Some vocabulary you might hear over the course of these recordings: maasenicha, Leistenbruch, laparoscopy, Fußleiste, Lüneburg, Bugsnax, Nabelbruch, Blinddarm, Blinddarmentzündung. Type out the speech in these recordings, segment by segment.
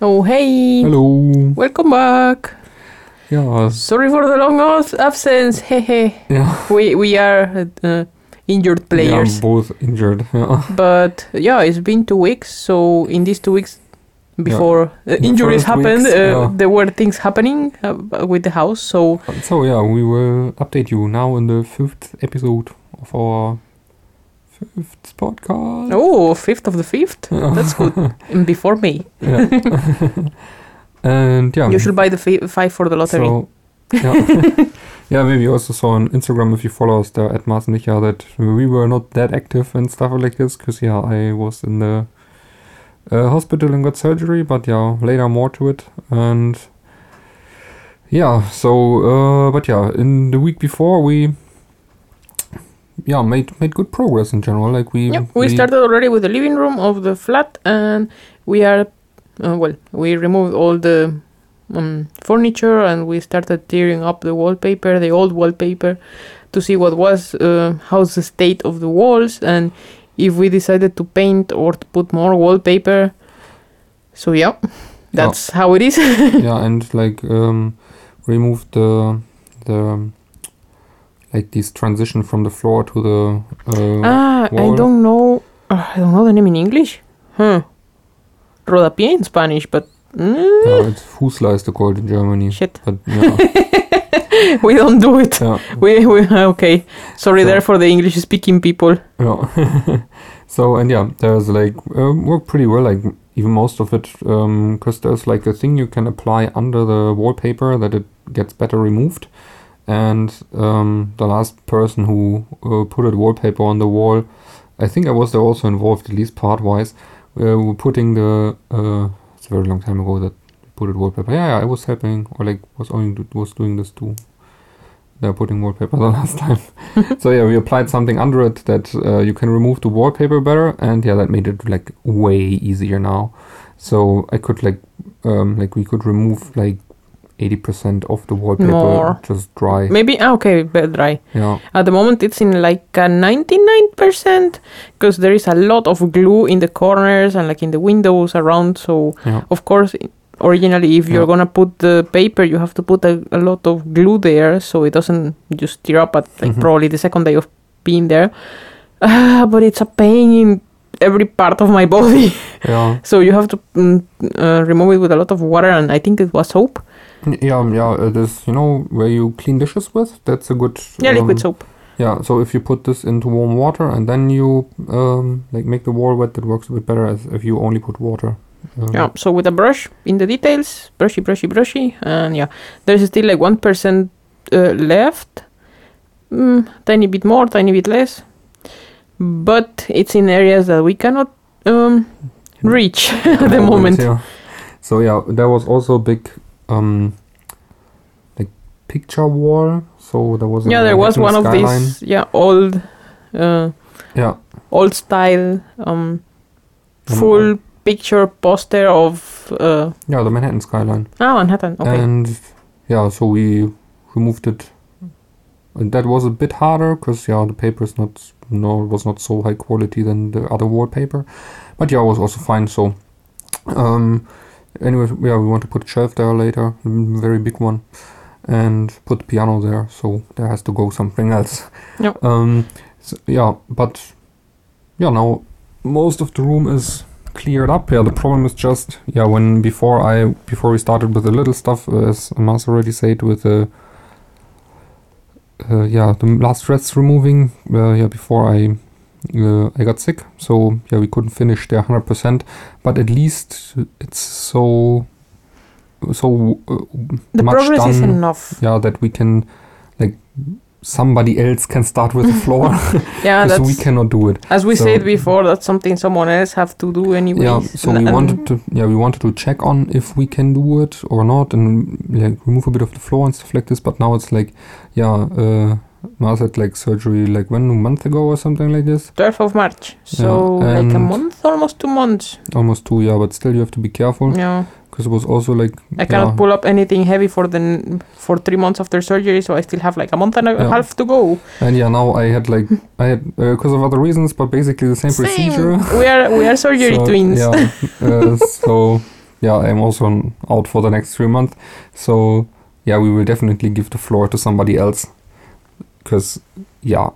Oh, hey. Hello. Welcome back. Yeah. Sorry for the long absence. Yeah. We are injured players. Yeah, both injured. Yeah. But yeah, it's been 2 weeks. So in these 2 weeks, before injuries happened, there were things happening with the house. So yeah, we will update you now in the 5th episode of our 5th podcast. Oh, 5th of the 5th. Yeah. That's good. Before me. Yeah. And yeah, you should buy the 5 for the lottery. So, yeah. Yeah, maybe you also saw on Instagram, if you follow us there at maasenicha, that we were not that active and stuff like this, because yeah, I was in the hospital and got surgery, but yeah, later more to it. And yeah, so but yeah, in the week before we made good progress in general. Like we started already with the living room of the flat, and we are. We removed all the furniture, and we started tearing up the wallpaper, the old wallpaper, to see what was, how's the state of the walls, and if we decided to paint or to put more wallpaper. So yeah, that's how it is. Yeah, and like removed the like this transition from the floor to the wall. I don't know the name in English. Rodapié in Spanish, but... Yeah, it's Fußleiste called in Germany. Shit. But, yeah. We don't do it. Yeah. Okay. Sorry there for the English-speaking people. Yeah. So, and yeah, there's like... worked pretty well, like even most of it, because there's like a thing you can apply under the wallpaper that it gets better removed. And the last person who put a wallpaper on the wall, I think I was there also involved, at least part-wise. We're putting the it's a very long time ago that we put it wallpaper. Yeah, I was helping, or like was doing this too. They're putting wallpaper the last time. So yeah, we applied something under it that you can remove the wallpaper better, and yeah, that made it like way easier now. So I could like we could remove like 80% of the wallpaper more. Just dry. Maybe better dry. Yeah. At the moment it's in like a 99% because there is a lot of glue in the corners and like in the windows around. So of course, originally if you're gonna put the paper, you have to put a lot of glue there so it doesn't just tear up at like probably the second day of being there. But it's a pain in every part of my body. Yeah. So you have to remove it with a lot of water, and I think it was soap. Yeah, this, you know, where you clean dishes with, that's a good... liquid soap. Yeah, so if you put this into warm water and then you, like, make the wall wet, that works a bit better as if you only put water. Yeah, so with a brush in the details, brushy, and yeah, there's still, like, 1% left. Tiny bit more, tiny bit less. But it's in areas that we cannot reach at the moment. Yeah. So, yeah, there was also a big... like picture wall, so there was one skyline of these old old style full picture poster of the Manhattan skyline. Manhattan, okay. And yeah, so we removed it, and that was a bit harder because the paper is was not so high quality than the other wallpaper, but it was also fine. So anyway, we want to put a shelf there later, a very big one, and put piano there, so there has to go something else. Yep. Now most of the room is cleared up. Yeah, the problem is just, when before we started with the little stuff, as Mars already said, with the last threads removing, before I got sick, so we couldn't finish the 100%, but at least it's so the much progress done, is enough. Yeah, that we can, like, somebody else can start with the floor. Yeah, that's, we cannot do it. As we said before, that's something someone else have to do anyway. Yeah, so we wanted to check on if we can do it or not, and like remove a bit of the floor and stuff like this. But now it's like, Mars had like surgery like a month ago or something like this. 12th of March. So like a month, almost 2 months. Almost 2, but still you have to be careful. Yeah. Because it was also like... I cannot pull up anything heavy for 3 months after surgery, so I still have like a month and a half to go. And now I had like... I had, because of other reasons, but basically the same procedure. We are surgery twins. Yeah. So yeah, I'm also out for the next 3 months. So yeah, we will definitely give the floor to somebody else, because yeah,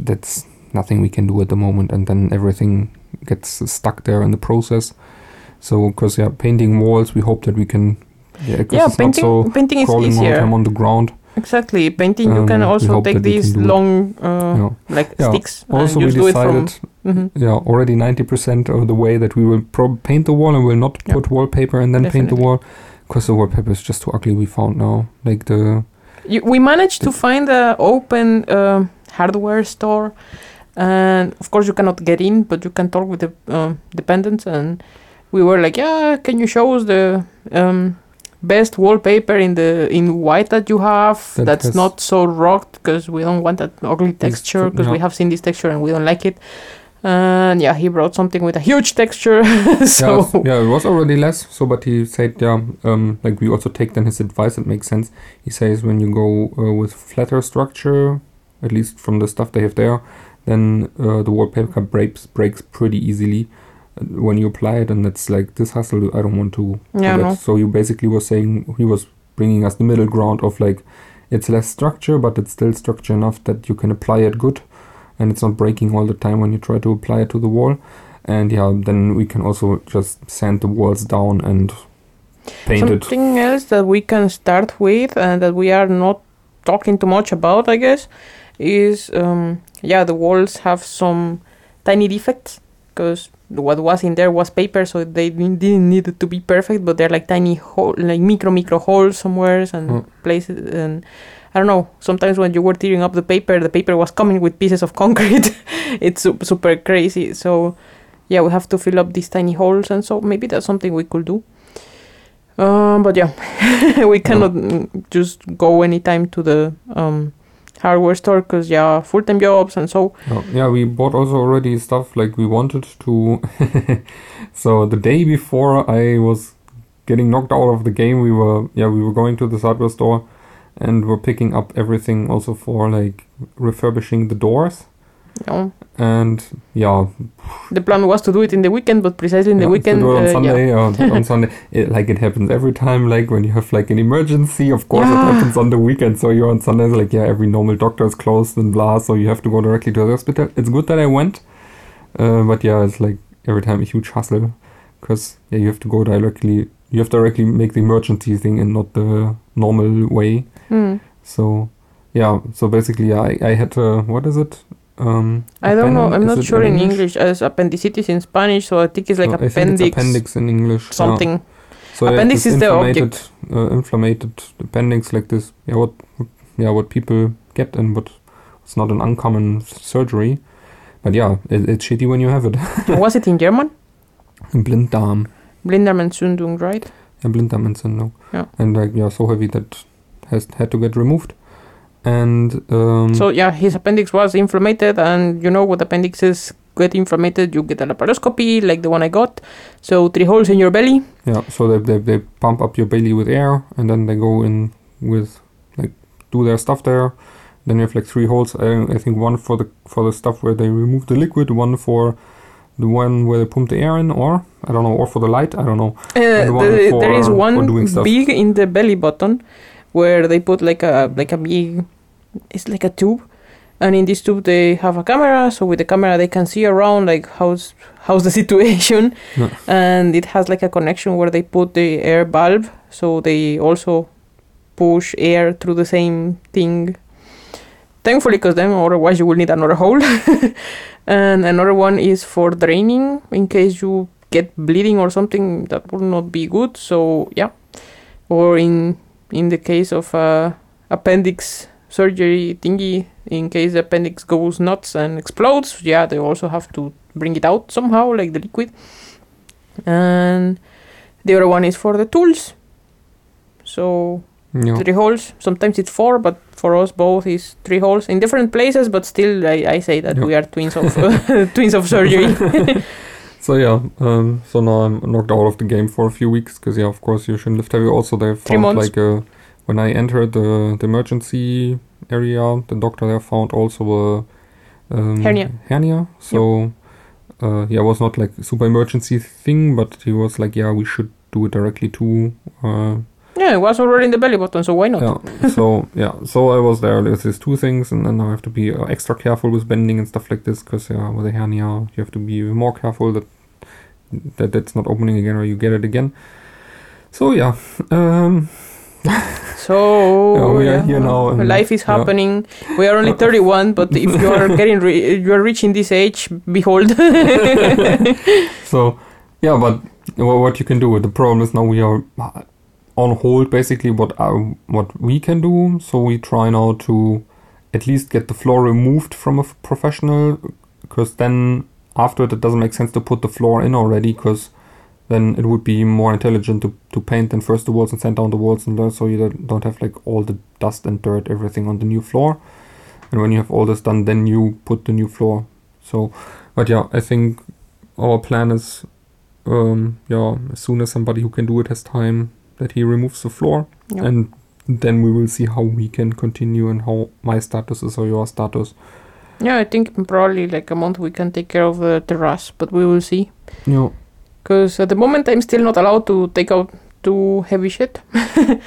that's nothing we can do at the moment, and then everything gets stuck there in the process. So because yeah, painting walls, we hope that we can painting is easier. Time on the ground. Exactly, painting you can also take these long sticks. Also, and we decided already 90% of the way that we will paint the wall and will not put wallpaper and then paint the wall, because the wallpaper is just too ugly. We found now like we managed to find an open hardware store, and of course you cannot get in, but you can talk with the dependents, and we were like, yeah, can you show us the best wallpaper in white that you have that's not so rocked, because we don't want that ugly texture, because we have seen this texture and we don't like it. And yeah, he brought something with a huge texture. So it was already less. So, but he said, we also take then his advice. It makes sense. He says when you go with flatter structure, at least from the stuff they have there, then the wallpaper breaks pretty easily when you apply it, and that's like this hustle. I don't want to. Yeah. No. So you basically were saying he was bringing us the middle ground of like it's less structure, but it's still structure enough that you can apply it good, and it's not breaking all the time when you try to apply it to the wall. And yeah, then we can also just sand the walls down and paint it. Something else that we can start with and that we are not talking too much about, I guess, is the walls have some tiny defects, because what was in there was paper, so they didn't need it to be perfect, but they're like tiny hole, like micro holes somewhere and places, and I don't know, sometimes when you were tearing up the paper was coming with pieces of concrete. It's super crazy. So yeah, we have to fill up these tiny holes, and so maybe that's something we could do. But yeah, we cannot just go anytime to the hardware store, because yeah, full-time jobs and so. Yeah, we bought also already stuff like we wanted to. So the day before I was getting knocked out of the game, we were going to the hardware store and we're picking up everything also for like refurbishing the doors. Yeah. And yeah, the plan was to do it in the weekend, but precisely in the weekend on Sunday, it happens every time, like when you have like an emergency, of course it happens on the weekend, so you're on Sundays like, yeah, every normal doctor is closed and blah, so you have to go directly to the hospital. It's good that I went, but yeah, it's like every time a huge hustle, because yeah, you have to directly make the emergency thing and not the normal way. So yeah, so basically I had what is it? I don't know. I'm not sure in English. As appendicitis in Spanish, so I think it's like appendix. It's appendix in English. Something. Yeah. So appendix is the object. Inflamed appendix, like this. Yeah, what people get, and what it's not an uncommon surgery, but yeah, it's shitty when you have it. Was it in German? Blinddarm. Blinddarmentzündung, right? Yeah, Blinddarmentzündung. Yeah. And like so heavy that had to get removed. And so yeah, his appendix was inflamed, and you know what appendixes get inflamed, you get a laparoscopy like the one I got, so 3 holes in your belly. Yeah, so they pump up your belly with air, and then they go in with like do their stuff there. Then you have like 3 holes, I think one for the stuff where they remove the liquid, one for the one where they pump the air in, or I don't know, or for the light, I don't know. There is one big in the belly button, where they put like a big, it's like a tube, and in this tube they have a camera. So with the camera they can see around like how's the situation, and it has like a connection where they put the air valve, so they also push air through the same thing. Thankfully, because then otherwise you will need another hole, and another one is for draining in case you get bleeding or something that would not be good. So yeah, or in the case of appendix surgery thingy, in case the appendix goes nuts and explodes, yeah, they also have to bring it out somehow, like the liquid. And the other one is for the tools. So 3 holes, sometimes it's 4, but for us both is 3 holes in different places, but still I say that we are twins of surgery. So yeah, so now I'm knocked out of the game for a few weeks, because yeah, of course you shouldn't lift heavy. Also, they found like when I entered the emergency area, the doctor there found also a hernia. So it was not like super emergency thing, but he was like, yeah, we should do it directly to... yeah, it was already in the belly button, so why not? Yeah. So I was there with these two things, and then now I have to be extra careful with bending and stuff like this, because with a hernia, you have to be even more careful that that's not opening again or you get it again. So yeah. We are here now. Life is happening. Yeah. We are only 31, but if you are reaching this age, behold. So yeah, but what you can do. The problem is now we are on hold. Basically, what we can do. So we try now to at least get the floor removed from a professional, because then after it doesn't make sense to put the floor in already, because then it would be more intelligent to paint then first the walls and sand down the walls, and so you don't have like all the dust and dirt, everything on the new floor. And when you have all this done, then you put the new floor. So, but yeah, I think our plan is, as soon as somebody who can do it has time, that he removes the floor. Yep. And then we will see how we can continue and how my status is or your status. Yeah, I think probably like a month we can take care of the terrace, but we will see. Yeah. Because at the moment I'm still not allowed to take out too heavy shit. I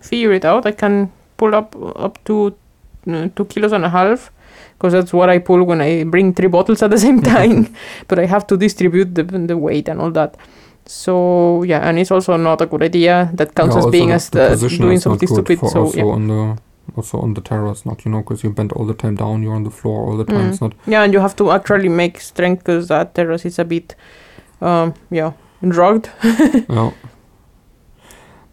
figure it out. I can pull up to 2.5 kilos, because that's what I pull when I bring 3 bottles at the same time. But I have to distribute the weight and all that. So yeah, and it's also not a good idea. That counts as being as doing something stupid. Also on the terrace, not, because you bend all the time down, you're on the floor all the time. It's not. Yeah, and you have to actually make strength, because that terrace is a bit, drugged. Yeah.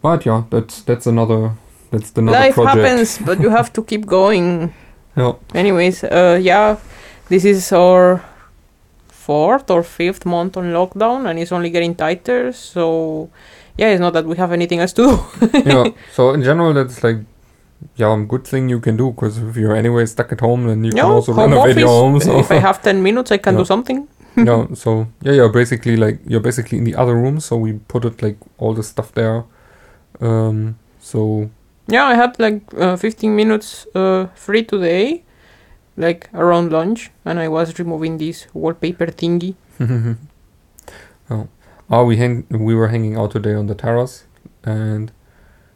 But yeah, that's another life project. Life happens, but you have to keep going. Yeah. Anyways, this is our 4th or 5th month on lockdown, and it's only getting tighter. So yeah, it's not that we have anything else to do. Yeah. So in general, that's like. Yeah, good thing you can do, because if you're anyway stuck at home, then you can also renovate your home. So. If I have 10 minutes, I can do something. You're basically in the other room, so we put it like all the stuff there. I had 15 minutes free today, like around lunch, and I was removing this wallpaper thingy. We were hanging out today on the terrace, and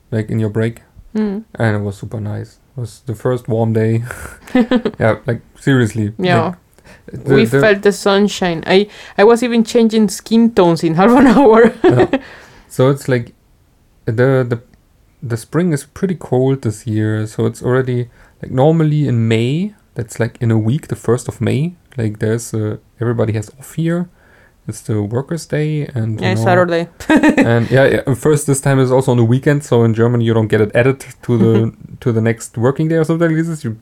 like in your break. Mm. And it was super nice. It was the first warm day. Yeah, like seriously. Yeah. Like, we felt the sunshine. I was even changing skin tones in half an hour. Yeah. So it's like the spring is pretty cold this year. So it's already like normally in May, that's like in a week, the 1st of May, like there's everybody has off here. It's the workers' day and Saturday. And first this time is also on the weekend, so in Germany you don't get it added to the next working day or something like this. You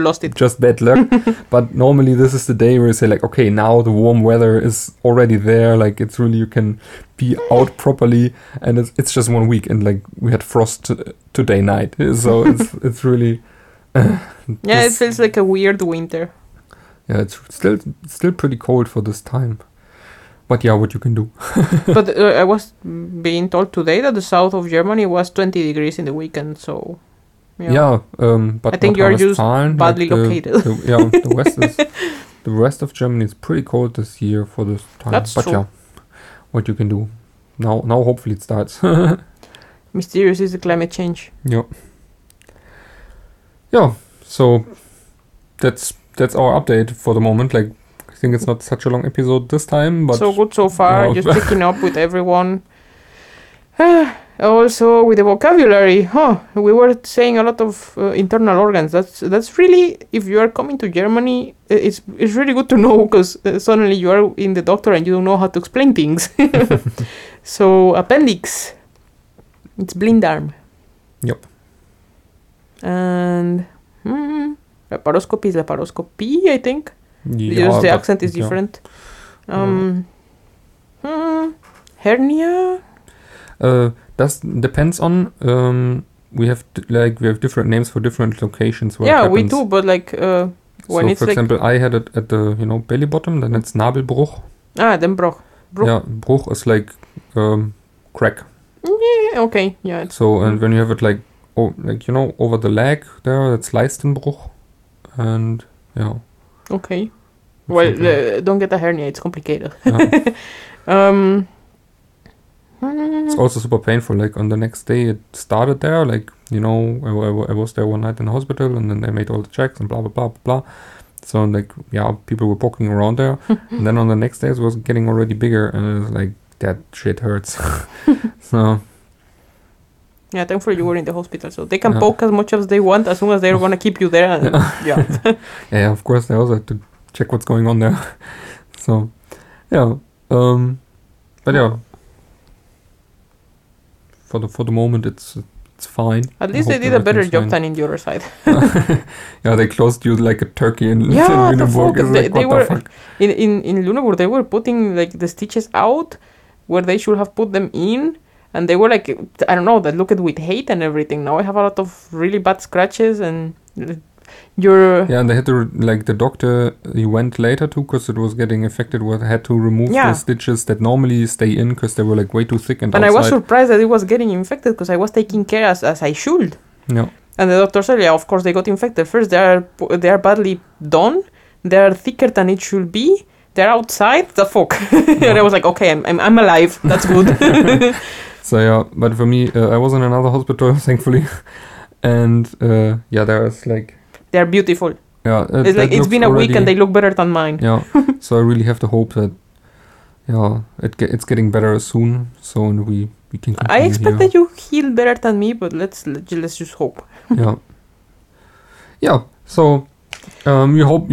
lost it. Just bad luck. But normally this is the day where you say like, okay, now the warm weather is already there, like it's really you can be out properly, and it's just 1 week, and like we had frost today night, so it's really yeah, it feels like a weird winter. Yeah, it's still pretty cold for this time. But yeah, what you can do. But I was being told today that the south of Germany was 20 degrees in the weekend, so... but I think you're just badly located. The rest of Germany is pretty cold this year for this time. That's true. Yeah, what you can do. Now hopefully it starts. Mysterious is the climate change. Yeah. Yeah, so that's our update for the moment, like... I think it's not such a long episode this time, but so good so far. Just picking up with everyone. Also with the vocabulary, we were saying a lot of internal organs. That's really, if you are coming to Germany, it's really good to know, because suddenly you are in the doctor and you don't know how to explain things. So appendix, it's Blinddarm. Yep. And laparoscopy is laparoscopy, I think. Because the accent is different. Hernia. That depends on. We have different names for different locations. We do, but like when so it's for like example, I had it at the belly bottom. Then it's Nabelbruch. Ah, then Bruch. Yeah, Bruch is like crack. Yeah. Okay. Yeah. So and when you have it like over the leg there, that's Leistenbruch, and yeah. Okay. Well, don't get a hernia. It's complicated. Yeah. It's also super painful. Like on the next day, it started there. Like, you know, I was there one night in the hospital, and then they made all the checks and blah blah blah blah. So like, yeah, people were poking around there, and then on the next day it was getting already bigger, and it was like, that shit hurts. So. Yeah, thankfully you were in the hospital, so they can poke as much as they want as long as they want to keep you there. And yeah, of course, they also have to check what's going on there. So, yeah. But yeah, for the moment, it's fine. At least they did a better job than in the other side. Yeah, they closed you like a turkey in Lüneburg. In Lüneburg, they were putting like the stitches out where they should have put them in. And they were like, I don't know, they look at with hate and everything. Now I have a lot of really bad scratches and you're... Yeah, and they had to, like the doctor, he went later too because it was getting affected, had to remove the stitches that normally stay in because they were like way too thick and outside. I was surprised that it was getting infected because I was taking care as I should. Yeah. And the doctor said, yeah, of course they got infected. First, they are badly done. They are thicker than it should be. They're outside, the fuck. Yeah. And I was like, okay, I'm alive. That's good. So yeah, but for me, I was in another hospital, thankfully, and yeah, there's like... They're beautiful. Yeah. It's like, it's been a week and they look better than mine. Yeah, so I really have to hope that, yeah, it's getting better soon, so we can continue. I expect that you heal better than me, but let's just hope. Yeah. Yeah, so... you hope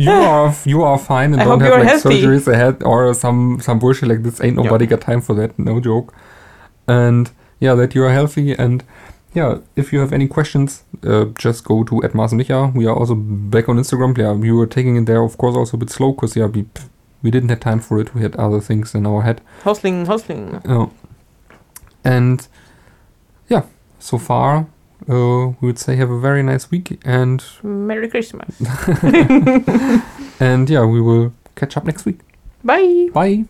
you are fine and don't have like healthy surgeries ahead or some bullshit like this. Ain't nobody got time for that, no joke. And yeah, that you are healthy. And yeah, if you have any questions, just go to @maasenicha. We are also back on Instagram. Yeah, we were taking it there, of course, also a bit slow because yeah, we didn't have time for it. We had other things in our head. Hustling. Oh. And yeah, so far. We would say have a very nice week and Merry Christmas. And yeah, we will catch up next week. Bye.